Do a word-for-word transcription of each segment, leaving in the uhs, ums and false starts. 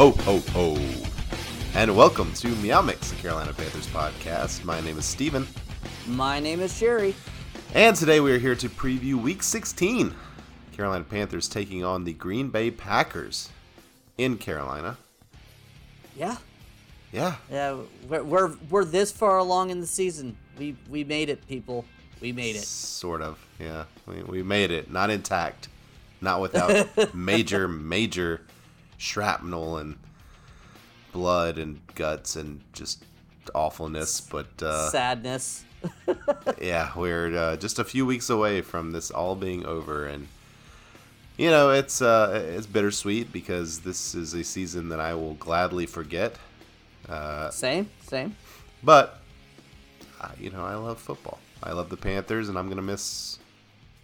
ho, ho, ho. And welcome to Meow Mix, the Carolina Panthers podcast. My name is Steven. My name is Sherry. And today we are here to preview Week sixteen. Carolina Panthers taking on the Green Bay Packers in Carolina. Yeah. Yeah. Yeah, we're we're, we're this far along in the season. We we made it, people. We made it. Sort of, yeah. We we made it. Not intact. Not without major, major shrapnel and blood and guts and just awfulness. But uh, sadness. Yeah, we're uh, just a few weeks away from this all being over. And, you know, it's uh, it's bittersweet because this is a season that I will gladly forget. Uh, same, same. But, uh, you know, I love football. I love the Panthers, and I'm going to miss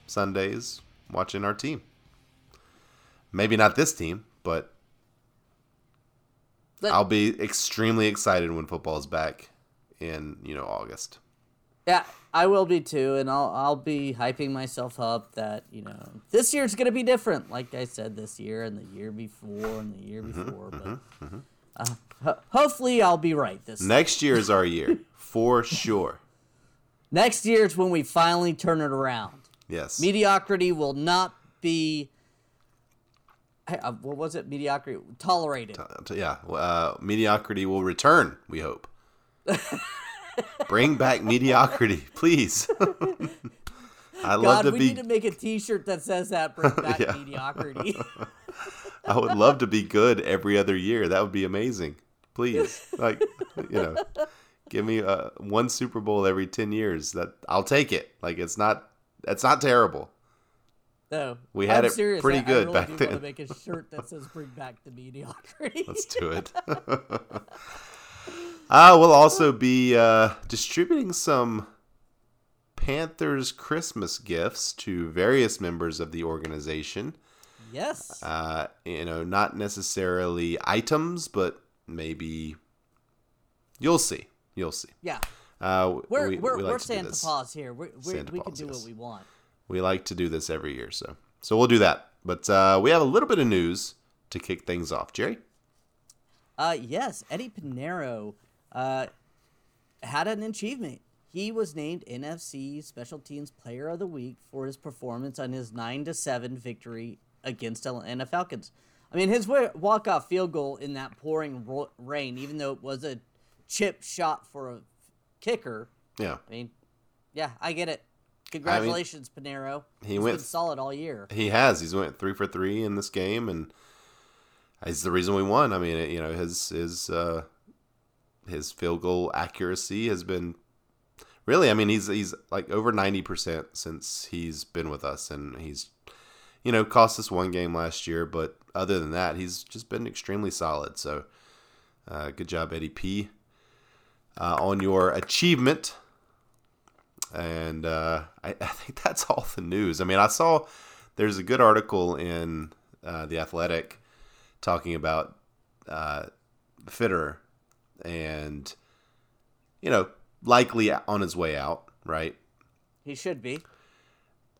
Sundays watching our team. Maybe not this team, but, but I'll be extremely excited when football is back in, you know, August. Yeah, I will be too, and I'll I'll be hyping myself up that, you know, this year's going to be different. Like I said, this year and the year before and the year before. Mm-hmm, but mm-hmm. Uh, ho- hopefully I'll be right this year. Next year's our year, for sure. Next year is when we finally turn it around. Yes. Mediocrity will not be, uh, what was it? Mediocrity, tolerated. T- yeah. Uh, mediocrity will return, we hope. Bring back mediocrity, please. I love to we be... need to make a t-shirt that says that, bring back yeah. mediocrity. I would love to be good every other year. That would be amazing. Please. Like, you know, give me uh, one Super Bowl every ten years. That I'll take it. Like, it's not... That's not terrible. No, we had I'm it serious. pretty I, good I really back do then. Want to make a shirt that says "Bring back the mediocrity." Let's do it. I will also be uh, distributing some Panthers Christmas gifts to various members of the organization. Yes. Uh, you know, not necessarily items, but maybe you'll see. You'll see. Yeah. Uh, we're we, we're, we like we're Santa Paws here. We're, we're, we can do yes. what we want. We like to do this every year, so so we'll do that. But uh, we have a little bit of news to kick things off, Jerry. Uh, yes, Eddie Piñeiro uh, had an achievement. He was named N F C Special Teams Player of the Week for his performance on his nine to seven victory against Atlanta Falcons. I mean, his walk-off field goal in that pouring ro- rain, even though it was a chip shot for a kicker. Yeah. I mean, yeah, I get it. Congratulations, I mean, Piñeiro. He he's went been solid all year. He has. He's went three for three in this game, and it's the reason we won. I mean, you know, his his uh, his field goal accuracy has been really. I mean, he's he's like over ninety percent since he's been with us, and he's you know cost us one game last year, but other than that, he's just been extremely solid. So, uh, good job, Eddie P. Uh, on your achievement, and uh, I, I think that's all the news. I mean, I saw there's a good article in uh, The Athletic talking about uh, Fitterer and, you know, likely on his way out, right? He should be.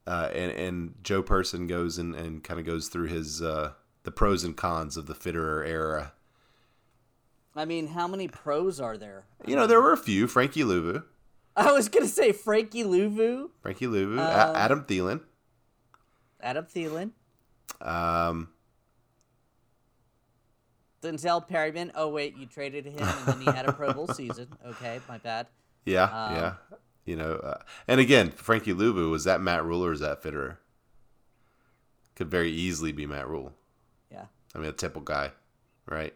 Uh, and, and Joe Person goes and, and kind of goes through his uh, the pros and cons of the Fitterer era. I mean, how many pros are there? You know, there were a few. Frankie Luvu. I was going to say Frankie Luvu. Frankie Luvu. Uh, a- Adam Thielen. Adam Thielen. Um, Denzel Perryman. Oh, wait, you traded him, and then he had a Pro Bowl season. Okay, my bad. Yeah, um, yeah. You know, uh, and again, Frankie Luvu, was that Matt Rhule or is that Fitterer? Could very easily be Matt Rhule. Yeah. I mean, a Temple guy, right?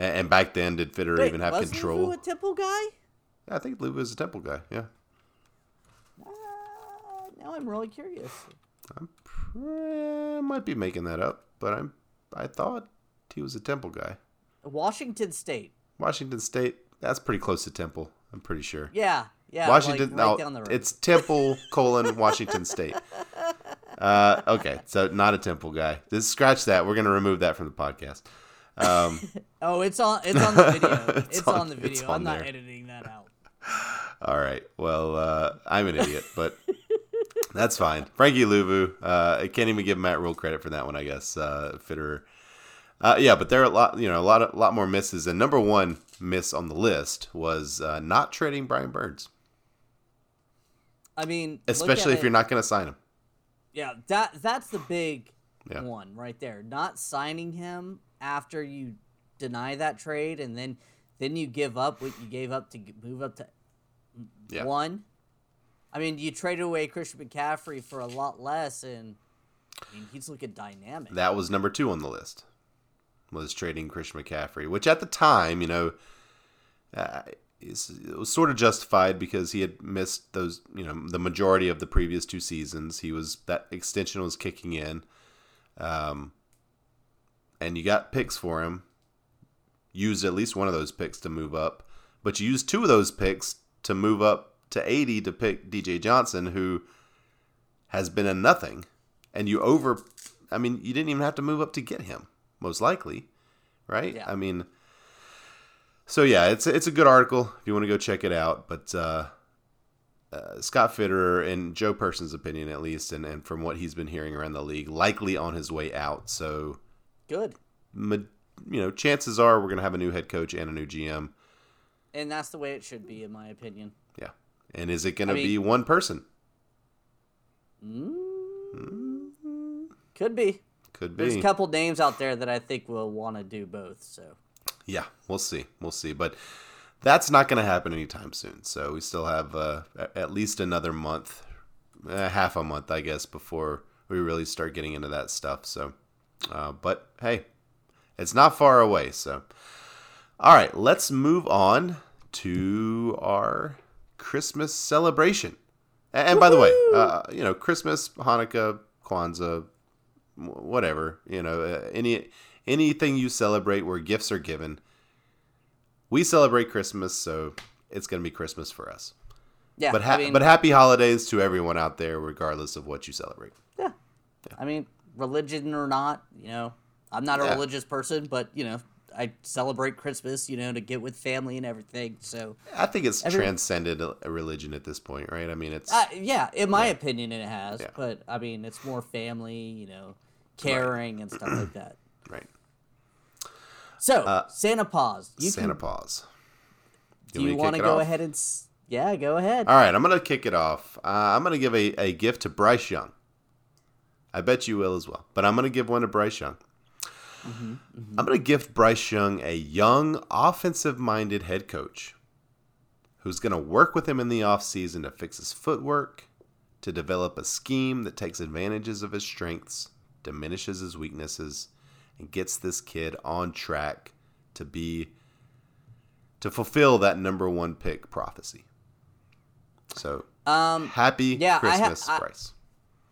And back then, did Fitterer even have was control? Was Luvu a Temple guy? Yeah, I think Luvu was a Temple guy, yeah. Uh, now I'm really curious. I pre- might be making that up, but I am I thought he was a Temple guy. Washington State. Washington State, that's pretty close to Temple, I'm pretty sure. Yeah, yeah. Washington, like right no, down the road. It's Temple colon Washington State. Uh, okay, so not a Temple guy. Just scratch that. We're going to remove that from the podcast. Um, oh, it's on it's on the video. It's, it's on, on the video. On I'm not there. editing that out. All right. Well, uh, I'm an idiot, but that's fine. Frankie Luvu. Uh, I can't even give Matt Rhule credit for that one, I guess. Uh, Fitterer Uh, yeah, but there are a lot, you know, a lot, a lot more misses. And number one miss on the list was uh, not trading Brian Burns. I mean, especially if it, you're not going to sign him. Yeah, that that's the big yeah. one right there. Not signing him after you deny that trade, and then then you give up what you gave up to move up to yeah. one. I mean, you traded away Christian McCaffrey for a lot less, and I mean, he's looking dynamic. That was number two on the list. Was trading Christian McCaffrey, which at the time, you know, uh, is, it was sort of justified because he had missed those, you know, the majority of the previous two seasons. He was, that extension was kicking in, um, and you got picks for him. Used at least one of those picks to move up, but you used two of those picks to move up to eighty to pick D J Johnson, who has been a nothing, and you over. I mean, you didn't even have to move up to get him. Most likely, right? Yeah. I mean, so yeah, it's it's a good article if you want to go check it out. But uh, uh, Scott Fitterer, in Joe Person's opinion at least, and, and from what he's been hearing around the league, likely on his way out. So good. You know, chances are we're going to have a new head coach and a new G M. And that's the way it should be, in my opinion. Yeah. And is it going to I mean, be one person? Mm, mm. Could be. Could be. There's a couple names out there that I think will want to do both. So, yeah, we'll see. We'll see. But that's not going to happen anytime soon. So we still have uh, at least another month, uh, half a month, I guess, before we really start getting into that stuff. So, uh, but hey, it's not far away. So, all right, let's move on to our Christmas celebration. And, and by the way, uh, you know, Christmas, Hanukkah, Kwanzaa, whatever, you know, uh, any anything you celebrate where gifts are given. We celebrate Christmas, so it's going to be Christmas for us. Yeah, but ha- I mean, but happy holidays to everyone out there, regardless of what you celebrate. Yeah, yeah. I mean, religion or not, you know, I'm not a yeah. religious person, but you know, I celebrate Christmas, you know, to get with family and everything. So I think it's every- transcended a religion at this point, right? I mean, it's uh, yeah, in my yeah. opinion, it has, yeah. but I mean, it's more family, you know. Caring right. and stuff like that. Right. So, uh, Santa Paws. You Santa can, Paws. Do you, you want to go off? ahead and... Yeah, go ahead. All right, I'm going to kick it off. Uh, I'm going to give a, a gift to Bryce Young. I bet you will as well. But I'm going to give one to Bryce Young. Mm-hmm, mm-hmm. I'm going to gift Bryce Young a young, offensive-minded head coach who's going to work with him in the offseason to fix his footwork, to develop a scheme that takes advantages of his strengths, diminishes his weaknesses, and gets this kid on track to be to fulfill that number one pick prophecy. So um, happy yeah, Christmas, I ha- Bryce.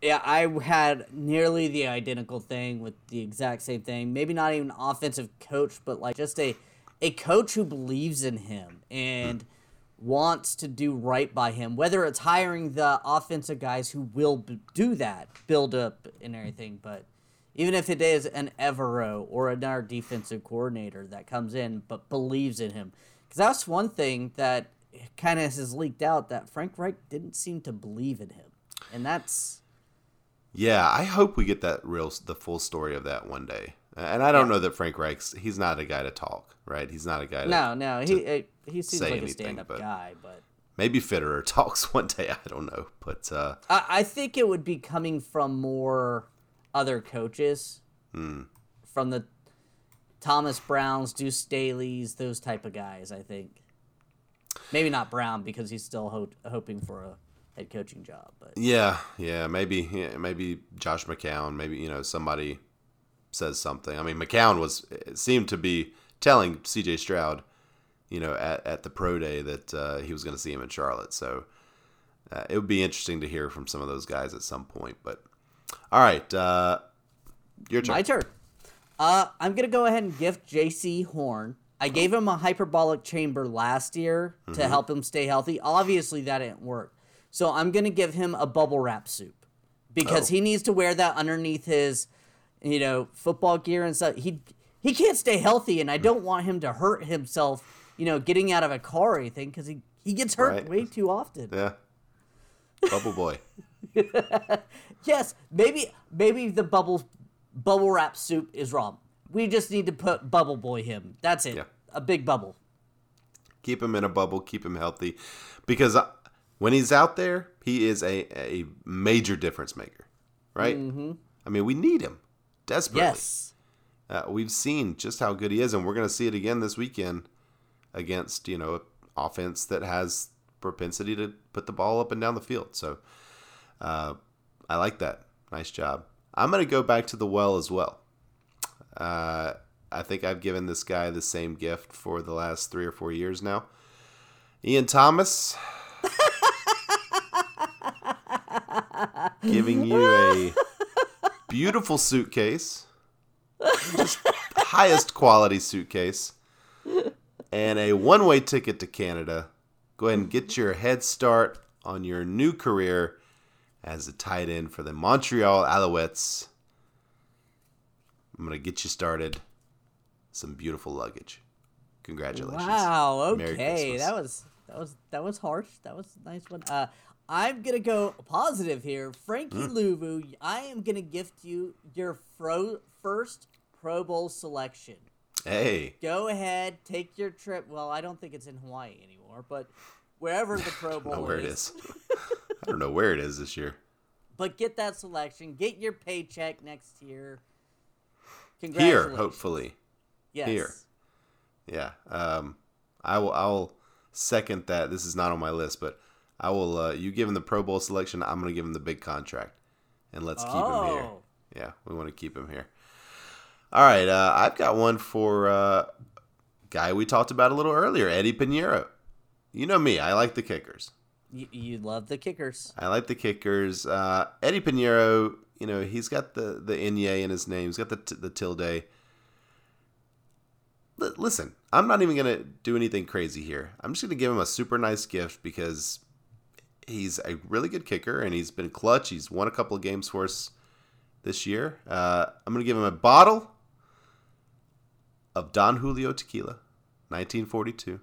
I, yeah, I had nearly the identical thing with the exact same thing. Maybe not even an offensive coach, but like just a a coach who believes in him and mm. wants to do right by him, whether it's hiring the offensive guys who will b- do that, build up and everything. But even if it is an Evero or another defensive coordinator that comes in but believes in him, because that's one thing that kind of has leaked out, that Frank Reich didn't seem to believe in him, and that's yeah. I hope we get that real the full story of that one day. And I don't yeah. know that Frank Reich's he's not a guy to talk, right? He's not a guy to no, no. He to, it, He seems like anything, a stand-up but guy, but maybe Fitterer talks one day. I don't know, but uh, I, I think it would be coming from more other coaches, hmm. from the Thomas Browns, Deuce Daly's, those type of guys. I think maybe not Brown because he's still ho- hoping for a head coaching job. But yeah, yeah, maybe yeah, maybe Josh McCown. Maybe you know somebody says something. I mean, McCown was seemed to be telling C J. Stroud, you know, at, at the pro day that uh, he was going to see him in Charlotte. So uh, it would be interesting to hear from some of those guys at some point. But all right, uh, your turn. My turn. Uh, I'm going to go ahead and gift J C. Horn. I gave him a hyperbaric chamber last year mm-hmm. to help him stay healthy. Obviously, that didn't work. So I'm going to give him a bubble wrap soup because oh. he needs to wear that underneath his, you know, football gear and stuff. He, he can't stay healthy, and I don't want him to hurt himself, you know, getting out of a car or anything, because he, he gets hurt right. way too often. Yeah. Bubble boy. yes. Maybe maybe the bubble, bubble wrap soup is wrong. We just need to put bubble boy him. That's it. Yeah. A big bubble. Keep him in a bubble. Keep him healthy. Because when he's out there, he is a, a major difference maker, right? Mm-hmm. I mean, we need him desperately. Yes. Uh, we've seen just how good he is, and we're going to see it again this weekend against, you know, offense that has propensity to put the ball up and down the field. So uh, I like that. Nice job. I'm going to go back to the well as well. Uh, I think I've given this guy the same gift for the last three or four years now. Ian Thomas. Giving you a beautiful suitcase. Just highest quality suitcase. And a one-way ticket to Canada. Go ahead and get your head start on your new career as a tight end for the Montreal Alouettes. I'm going to get you started. Some beautiful luggage. Congratulations. Wow, okay. That was that was that was harsh. That was a nice one. Uh, I'm going to go positive here. Frankie mm. Luvu, I am going to gift you your fro- first Pro Bowl selection. Hey. Go ahead, take your trip. Well, I don't think it's in Hawaii anymore, but wherever the Pro Bowl is. I don't know where it is. I don't know where it is this year. But get that selection. Get your paycheck next year. Congratulations. Here, hopefully. Yes. Here. Yeah. Um, I will I will second that. This is not on my list, but I will uh, you give him the Pro Bowl selection, I'm going to give him the big contract. And let's keep oh. him here. Yeah, we want to keep him here. All right, uh, I've got one for a uh, guy we talked about a little earlier, Eddie Piñeiro. You know me, I like the kickers. You, you love the kickers. I like the kickers. Uh, Eddie Piñeiro, you know, he's got the the N Y A in his name. He's got the t- the tilde. L- listen, I'm not even going to do anything crazy here. I'm just going to give him a super nice gift because he's a really good kicker, and he's been clutch. He's won a couple of games for us this year. Uh, I'm going to give him a bottle of Don Julio tequila, nineteen forty-two.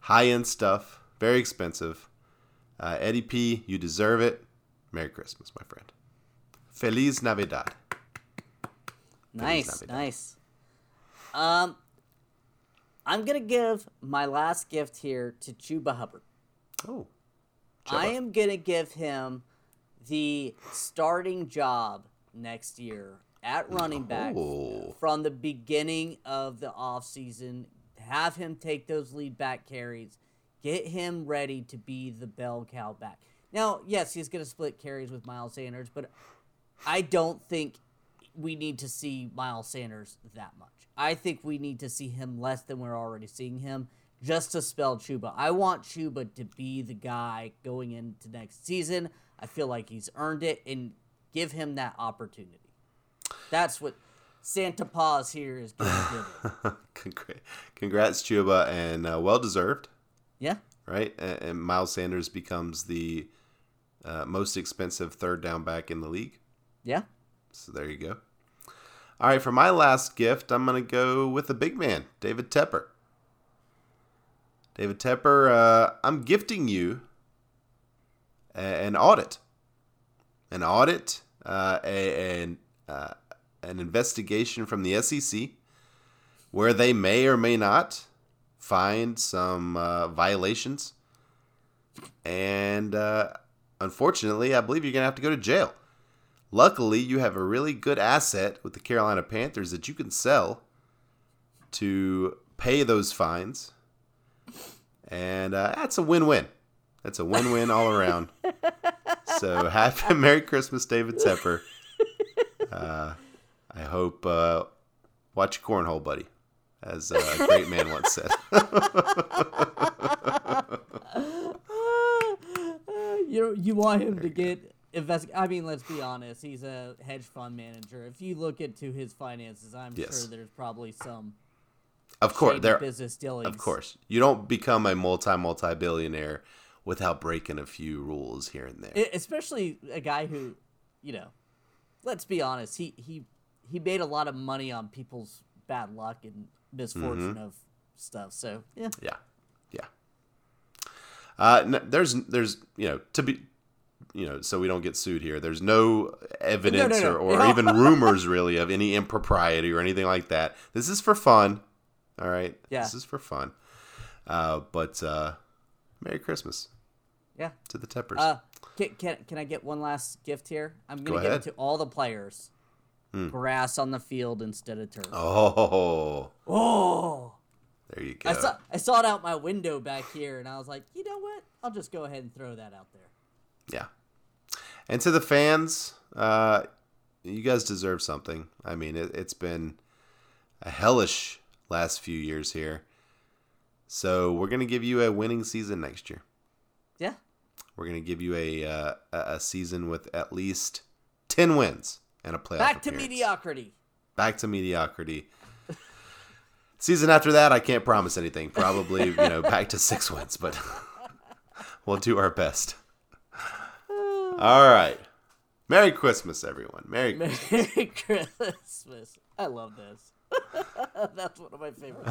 High-end stuff, very expensive. Uh, Eddie P, you deserve it. Merry Christmas, my friend. Feliz Navidad. Nice, Feliz Navidad. Nice. Um, I'm going to give my last gift here to Chuba Hubbard. Oh. Chuba. I am going to give him the starting job next year at running back oh. from the beginning of the offseason. Have him take those lead back carries. Get him ready to be the bell cow back. Now, yes, he's going to split carries with Miles Sanders, but I don't think we need to see Miles Sanders that much. I think we need to see him less than we're already seeing him just to spell Chuba. I want Chuba to be the guy going into next season. I feel like he's earned it, and give him that opportunity. That's what Santa Paws here is going to give. Congrats, Chuba, and uh, well-deserved. Yeah. Right? And, and Miles Sanders becomes the uh, most expensive third down back in the league. Yeah. So there you go. All right, for my last gift, I'm going to go with the big man, David Tepper. David Tepper, uh, I'm gifting you an audit. An audit uh, and... Uh, an investigation from the S E C where they may or may not find some uh, violations. And uh, unfortunately, I believe you're going to have to go to jail. Luckily, you have a really good asset with the Carolina Panthers that you can sell to pay those fines. And uh, that's a win-win. That's a win-win all around. So happy Merry Christmas, David Tepper. Uh, I hope, uh, watch your cornhole, buddy, as uh, a great man once said. you you want him to get invest. I mean, let's be honest. He's a hedge fund manager. If you look into his finances, I'm yes. sure there's probably some of course there business dealings. Of course, you don't become a multi multi billionaire without breaking a few rules here and there. It, especially a guy who, you know. Let's be honest. He he he made a lot of money on people's bad luck and misfortune mm-hmm. of stuff. So yeah, yeah, yeah. Uh, no, there's there's you know to be you know, so we don't get sued here. There's no evidence no, no, no. or, or no. even rumors really of any impropriety or anything like that. This is for fun. All right. Yeah. This is for fun. Uh, but uh, Merry Christmas. Yeah. To the Teppers. Uh, can, can can I get one last gift here? I'm going to give it to all the players. Mm. Grass on the field instead of turf. Oh. Oh. There you go. I saw, I saw it out my window back here, and I was like, you know what? I'll just go ahead and throw that out there. Yeah. And to the fans, uh, you guys deserve something. I mean, it, it's been a hellish last few years here. So we're going to give you a winning season next year. Yeah. We're going to give you a, uh, a season with at least ten wins and a playoff Back appearance. to mediocrity. Back to mediocrity. Season after that, I can't promise anything. Probably, you know, back to six wins, but we'll do our best. All right. Merry Christmas, everyone. Merry Christmas. Merry Christmas. I love this. That's one of my favorite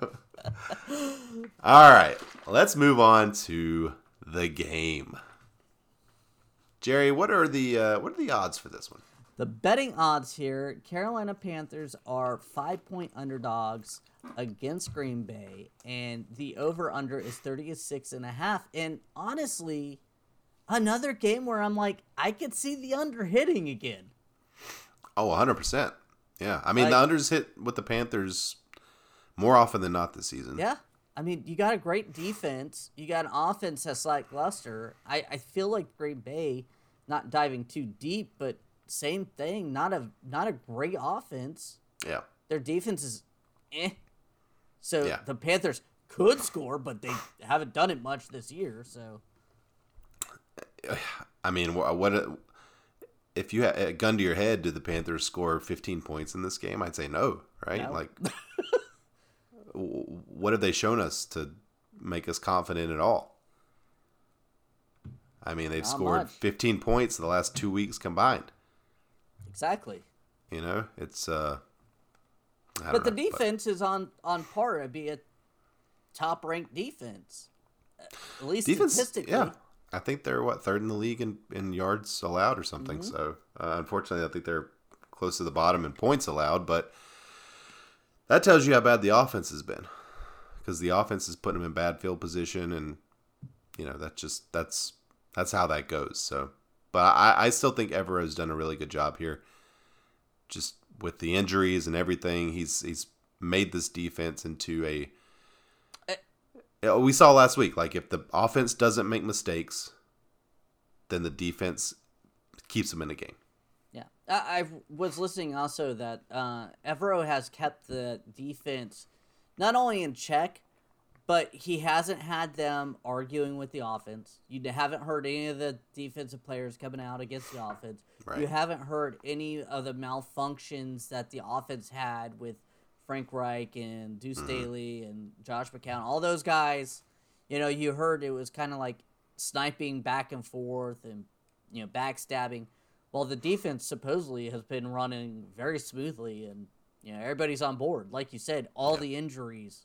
things. All right. Let's move on to the game. Jerry, what are the uh, what are the odds for this one? The betting odds here, Carolina Panthers are five-point underdogs against Green Bay, and the over-under is thirty-six and a half. And honestly, another game where I'm like, I could see the under hitting again. Oh, one hundred percent. Yeah. I mean, like, the under's hit with the Panthers more often than not this season. Yeah. I mean, you got a great defense. You got an offense that's like luster. I, I feel like Green Bay, not diving too deep, but same thing. Not a not a great offense. Yeah. Their defense is eh. So yeah. The Panthers could score, but they haven't done it much this year. So, I mean, what if you had a gun to your head? Did the Panthers score fifteen points in this game? I'd say no, right? No. Like, what have they shown us to make us confident at all? I mean, they've Not scored much. fifteen points in the last two weeks combined. Exactly. You know, it's uh I But don't the know, defense but. is on on par to be a top ranked defense. At least defense, statistically. Yeah. I think they're what, third in the league in, in yards allowed or something. Mm-hmm. So, uh, unfortunately, I think they're close to the bottom in points allowed, but that tells you how bad the offense has been. Cuz the offense is putting them in bad field position, and you know, that's just that's that's how that goes. So, But I, I still think Evero's done a really good job here. Just with the injuries and everything, he's he's made this defense into a... Uh, we saw last week, like, if the offense doesn't make mistakes, then the defense keeps them in the game. Yeah. I, I was listening also that uh, Evero has kept the defense not only in check, but he hasn't had them arguing with the offense. You haven't heard any of the defensive players coming out against the offense. Right. You haven't heard any of the malfunctions that the offense had with Frank Reich and Deuce mm-hmm. Daly and Josh McCown. All those guys, you know, you heard it was kind of like sniping back and forth and, you know, backstabbing. Well, the defense supposedly has been running very smoothly, and, you know, everybody's on board. Like you said, all yeah. the injuries.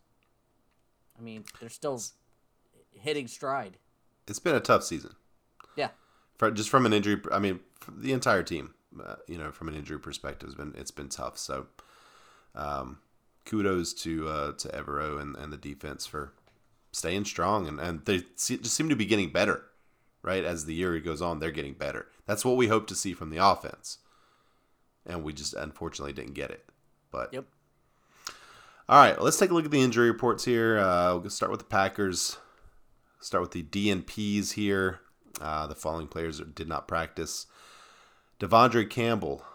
I mean, they're still hitting stride. It's been a tough season. Yeah. For, just from an injury, I mean, the entire team, uh, you know, from an injury perspective, has been it's been tough. So, um, kudos to uh, to Evero and, and the defense for staying strong, and and they see, just seem to be getting better, right? As the year goes on, they're getting better. That's what we hope to see from the offense, and we just unfortunately didn't get it. But yep. All right, let's take a look at the injury reports here. Uh, we'll start with the Packers. Start with the D N Ps here. Uh, the following players did not practice: Devondre Campbell,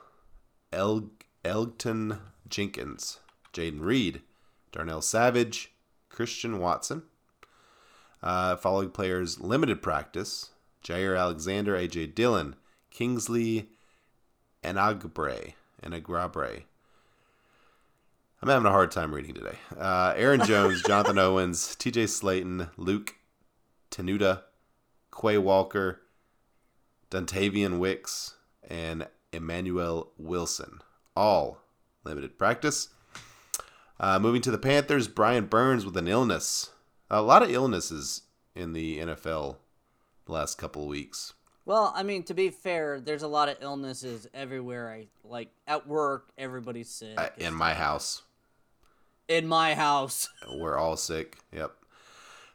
El- Elgton Jenkins, Jaden Reed, Darnell Savage, Christian Watson. Uh, following players limited practice: Jair Alexander, A J Dillon, Kingsley Enagabre, Enagabre. I'm having a hard time reading today. Uh, Aaron Jones, Jonathan Owens, T J Slayton, Luke Tenuta, Quay Walker, Dontavian Wicks, and Emmanuel Wilson. All limited practice. Uh, moving to the Panthers, Brian Burns with an illness. A lot of illnesses in the N F L the last couple of weeks. Well, I mean, to be fair, there's a lot of illnesses everywhere. I like at work, everybody's sick. I, in my house. In my house. We're all sick. Yep.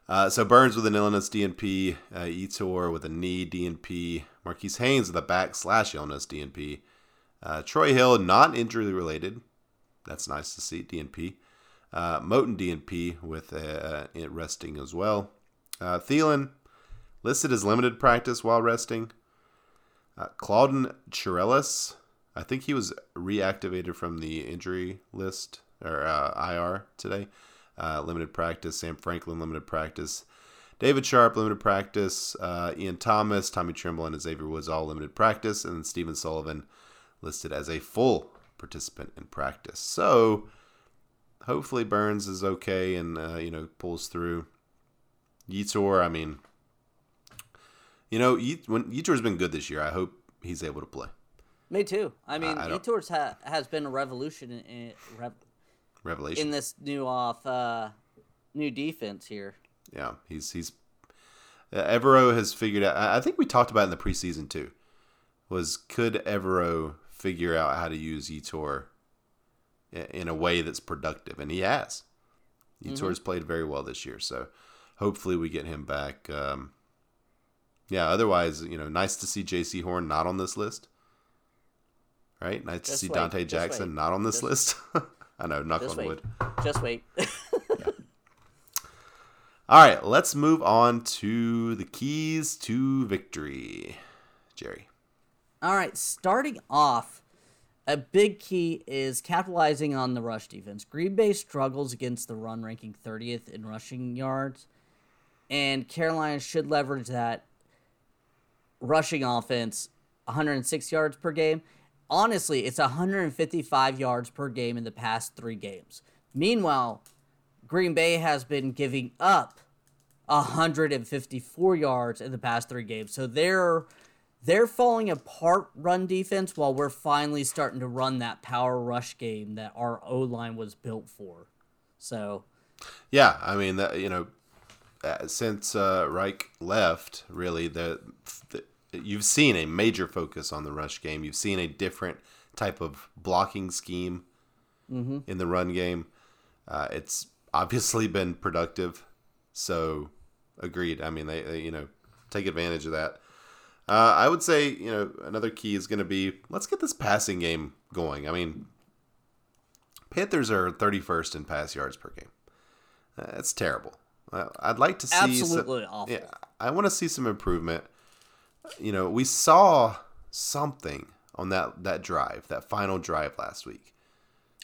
Uh, so Burns with an illness D N P, uh, Yetur with a knee D N P, Marquise Haynes with a back slash illness D N P, uh, Troy Hill not injury related. That's nice to see D N P. Uh, Moten D N P with a, a, it resting as well. Uh, Thielen listed as limited practice while resting. Uh, Claudin Chirellis, I think he was reactivated from the injury list or uh, I R today. Uh, limited practice. Sam Franklin, limited practice. David Sharp, limited practice. Uh, Ian Thomas, Tommy Trimble, and Xavier Woods all limited practice. And then Stephen Sullivan listed as a full participant in practice. So hopefully Burns is okay and uh, you know pulls through. Yetur, I mean, you know, Yet- when Yetur's been good this year, I hope he's able to play. Me too. I mean, uh, I Yetur's ha- has been a revolution in, in rev- revelation in this new off uh, new defense here. Yeah, he's he's uh, Evero has figured out. I think we talked about it in the preseason too. Was could Evero figure out how to use Yetur in a way that's productive, and he has. Yetur's mm-hmm. played very well this year, so hopefully we get him back. Um, yeah, otherwise, you know, nice to see J C. Horn not on this list, right? Nice just to see wait, Dante Jackson not on this just, list. I know, knock on wait. wood. Just wait. Yeah. All right, let's move on to the keys to victory, Jerry. All right, starting off, a big key is capitalizing on the rush defense. Green Bay struggles against the run, ranking thirtieth in rushing yards, and Carolina should leverage that rushing offense, one hundred six yards per game. Honestly, it's one hundred fifty-five yards per game in the past three games. Meanwhile, Green Bay has been giving up one hundred fifty-four yards in the past three games, so they're... They're falling apart run defense while we're finally starting to run that power rush game that our O-line was built for. So, yeah, I mean, that, you know, since uh, Reich left, really, the, the you've seen a major focus on the rush game. You've seen a different type of blocking scheme mm-hmm. in the run game. Uh, it's obviously been productive. So, agreed. I mean, they, they you know, take advantage of that. Uh, I would say, you know, another key is going to be, let's get this passing game going. I mean, Panthers are thirty-first in pass yards per game. Uh, that's terrible. Uh, I'd like to see... Absolutely some, awful. Yeah, I want to see some improvement. You know, we saw something on that, that drive, that final drive last week.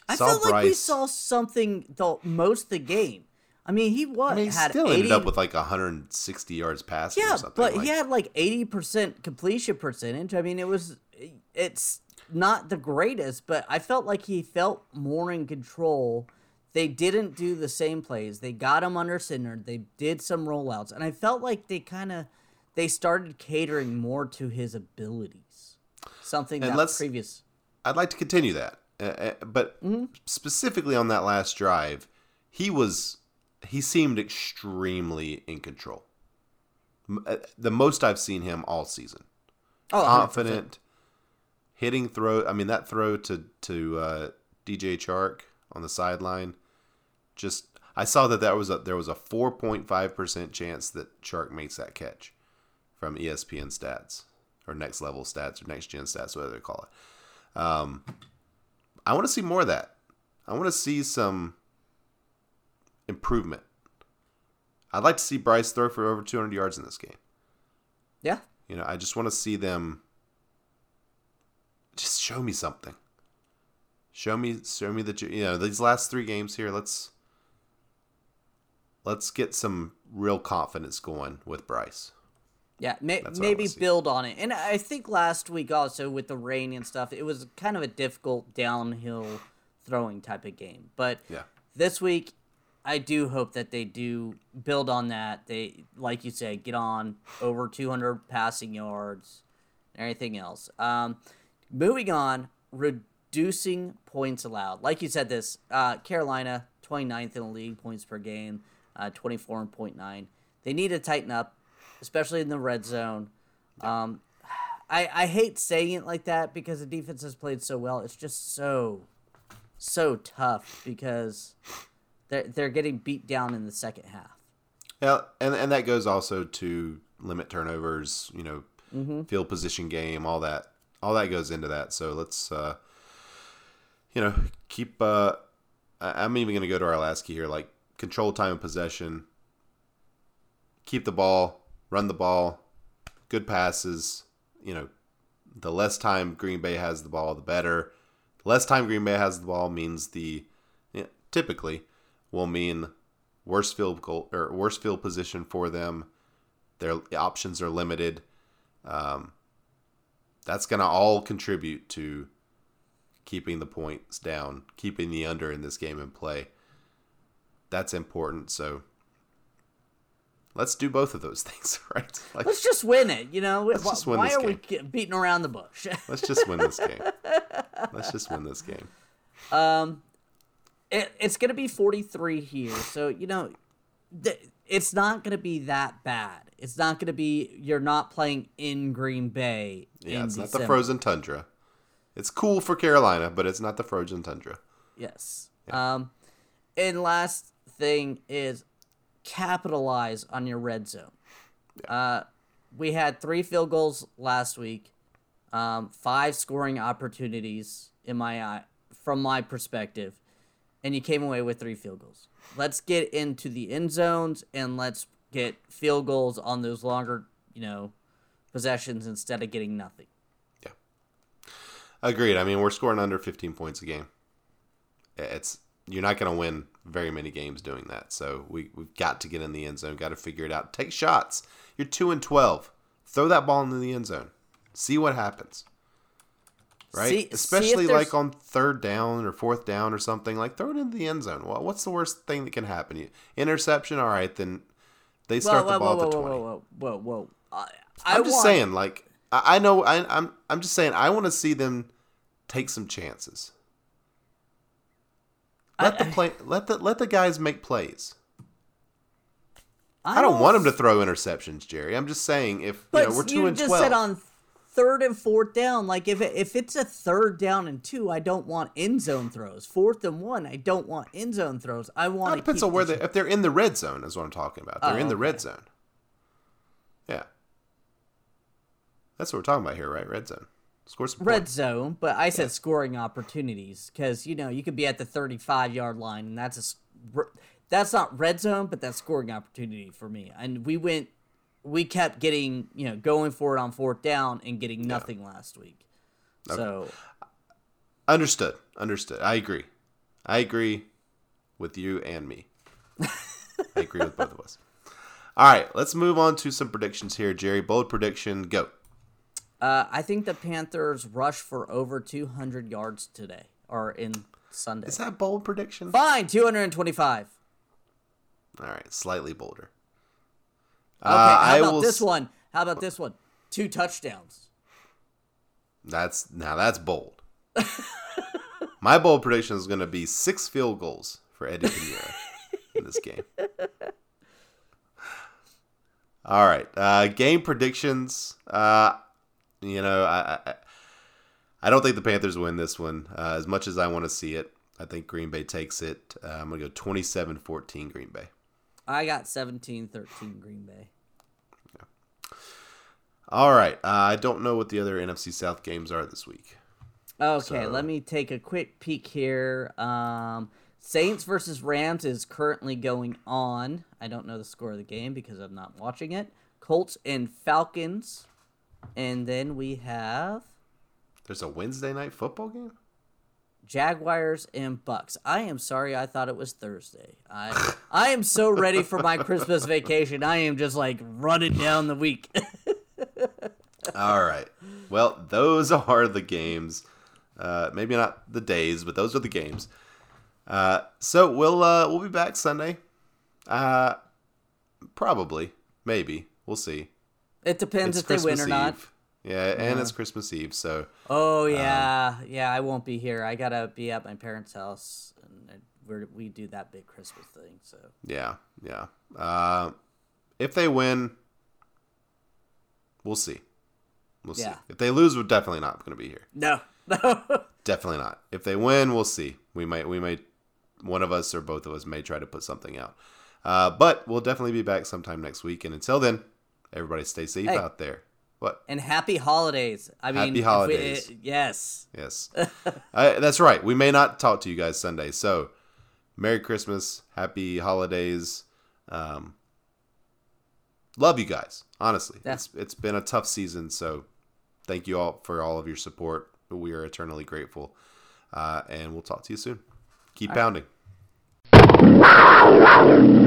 I saw felt Bryce, like we saw something the, most of the game. I mean, he was. I mean, he had still eighty ended up with like one hundred sixty yards passing yeah, or something. Yeah, but like, he had like eighty percent completion percentage. I mean, it was, it's not the greatest, but I felt like he felt more in control. They didn't do the same plays. They got him under center. They did some rollouts. And I felt like they kind of, they started catering more to his abilities. Something and that previous. I'd like to continue that. Uh, but mm-hmm. specifically on that last drive, he was... He seemed extremely in control. The most I've seen him all season. Oh, confident, hitting throw. I mean, that throw to to uh, D J Chark on the sideline. Just I saw that that was a, there was a four point five percent chance that Chark makes that catch from E S P N stats or Next Level Stats or Next Gen Stats, whatever they call it. Um, I want to see more of that. I want to see some improvement. I'd like to see Bryce throw for over two hundred yards in this game. Yeah. You know, I just want to see them just show me something. Show me show me that you, you know, these last three games here, let's let's get some real confidence going with Bryce. Yeah, may, maybe build on it. And I think last week also with the rain and stuff, it was kind of a difficult downhill throwing type of game. But yeah. This week I do hope that they do build on that. They, like you said, get on over two hundred passing yards and everything else. Um, moving on, reducing points allowed. Like you said this, uh, Carolina, twenty-ninth in the league, points per game, uh, twenty-four point nine. They need to tighten up especially in the red zone. Yeah. Um, I, I hate saying it like that because the defense has played so well. It's just so, so tough because they're, they're getting beat down in the second half. Yeah, and, and that goes also to limit turnovers, you know, mm-hmm. field position game, all that. All that goes into that. So let's, uh, you know, keep uh, – I'm even going to go to our last key here, like control time and possession, keep the ball, run the ball, good passes. You know, the less time Green Bay has the ball, the better. The less time Green Bay has the ball means the you know, typically will mean worse field goal or worse field position for them. Their options are limited. Um, that's going to all contribute to keeping the points down, keeping the under in this game in play. That's important. So let's do both of those things, right? Like, let's just win it, you know? Let's why just win why this are game. we beating around the bush? Let's just win this game. Let's just win this game. Um, it, it's going to be forty-three here. So, you know, th- it's not going to be that bad. It's not going to be you're not playing in Green Bay. Yeah, in it's December. Not the frozen tundra. It's cool for Carolina, but it's not the frozen tundra. Yes. Yeah. Um, and last thing is capitalize on your red zone. Yeah. Uh, we had three field goals last week, um, five scoring opportunities in my eye, from my perspective, and you came away with three field goals. Let's get into the end zones and let's get field goals on those longer, you know, possessions instead of getting nothing. Yeah. Agreed. I mean, we're scoring under fifteen points a game. It's you're not going to win very many games doing that. So we, we've got to get in the end zone, got to figure it out. Take shots. You're two and twelve. Throw that ball into the end zone. See what happens. Right? See, Especially see like on third down or fourth down or something. Like, throw it into the end zone. Well, what's the worst thing that can happen? You interception? All right, then. They start whoa, the ball whoa, at the whoa, twenty. Whoa, whoa, whoa, whoa! I, I I'm just want... saying, like I, I know, I, I'm, I'm just saying, I want to see them take some chances. Let I, the play, I, let the let the guys make plays. I, I don't almost... want them to throw interceptions, Jerry. I'm just saying, if but you know, we're two you and just twelve. Said on third and fourth down, like if it, if it's a third down and two, I don't want end zone throws. Fourth and one, I don't want end zone throws. I want. It depends on where they. If they're in the red zone, is what I'm talking about. They're oh, in the okay. red zone. Yeah, that's what we're talking about here, right? Red zone. Score some red points. Zone, but I said yeah. scoring opportunities because you know you could be at the thirty-five yard line, and that's a that's not red zone, but that's scoring opportunity for me. And we went. We kept getting, you know, going for it on fourth down and getting nothing yeah. last week. Okay. So understood, understood. I agree. I agree with you and me. I agree with both of us. All right, let's move on to some predictions here, Jerry. Bold prediction, go. Uh, I think the Panthers rush for over two hundred yards today or in Sunday. Is that bold prediction? Fine, two hundred twenty-five. All right, slightly bolder. Okay, how uh, about will... this one? How about this one? Two touchdowns. That's now that's bold. My bold prediction is going to be six field goals for Eddie Piñeiro in this game. All right, uh, game predictions. Uh, you know, I, I I don't think the Panthers win this one uh, as much as I want to see it. I think Green Bay takes it. Uh, I'm going to go twenty-seven fourteen Green Bay. I got seventeen thirteen Green Bay. Yeah. All right. Uh, I don't know what the other N F C South games are this week. Okay, so. Let me take a quick peek here. Um, Saints versus Rams is currently going on. I don't know the score of the game because I'm not watching it. Colts and Falcons. And then we have... There's a Wednesday night football game? Jaguars and Bucks. I am sorry. I thought it was Thursday. I I am so ready for my Christmas vacation. I am just like running down the week. All right. Well, those are the games. Uh, maybe not the days, but those are the games. Uh, so we'll uh, we'll be back Sunday. Uh, probably, maybe we'll see. It depends it's if Christmas they win or not. Eve. Yeah, and yeah. It's Christmas Eve, so... Oh, yeah. Um, yeah, I won't be here. I got to be at my parents' house, and we're, we do that big Christmas thing, so... Yeah, yeah. Uh, if they win, We'll see. We'll yeah. see. If they lose, we're definitely not going to be here. No. No. Definitely not. If they win, we'll see. We might, we might, one of us or both of us may try to put something out. Uh, but we'll definitely be back sometime next week. And until then, everybody stay safe hey. out there. What? And happy holidays. I happy mean, happy holidays. We, uh, yes. Yes. I, that's right. We may not talk to you guys Sunday. So, Merry Christmas. Happy holidays. Um, love you guys. Honestly, yeah. it's it's been a tough season. So, thank you all for all of your support. We are eternally grateful. Uh, and we'll talk to you soon. Keep all pounding. Right.